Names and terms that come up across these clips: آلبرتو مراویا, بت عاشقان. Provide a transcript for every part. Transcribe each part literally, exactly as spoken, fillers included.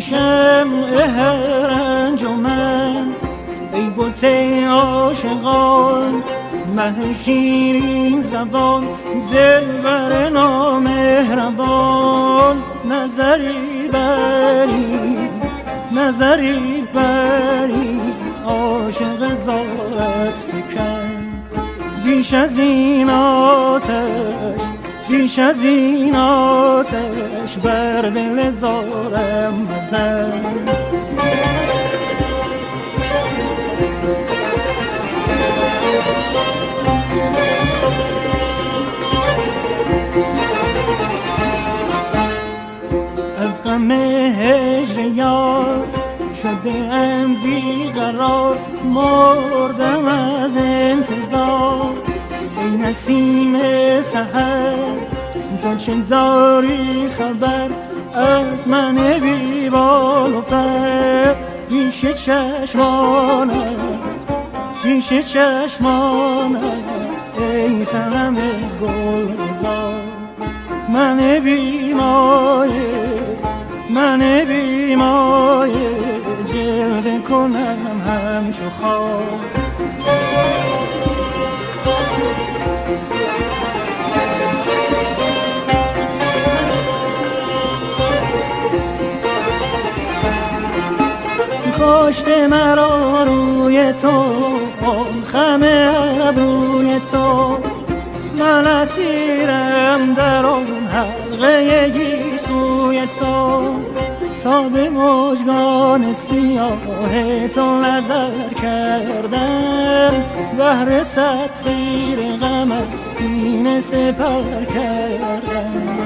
شمع هر انجمن، ای بت عاشقان مه شیرین زبان، دلبر نامهربان، نظری بری نظری بری عاشق زارت فکن، بیش از این آتش بیش از این آتش بر دل زارم مزن. از غم هجر یار شده ام بیقرار، مردم از انتظار، ای نسیم سحر تو چه داری خبر؟ از من بی بال و پر، پیش چشمانت پیش چشمانت ای سلام گلزار، من بی مایه من بی مایه جلوه کنم همچو خار. کاشته مرا روی تو، آن خم ابروی تو، من اسیرم در آن حلقه گیسوی تو، تا به مژگان سیاه تو نظر کردم، بهر سطیر غمت سینه سپر کردم.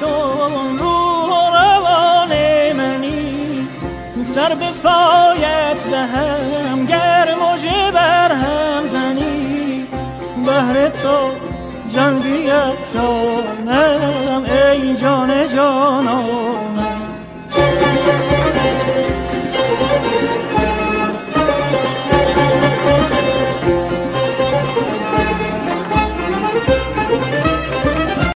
چون روح و روان منی، سر به پایت دهم گر مژه بر هم زنی، بهر تو جان بیفشانم ای جان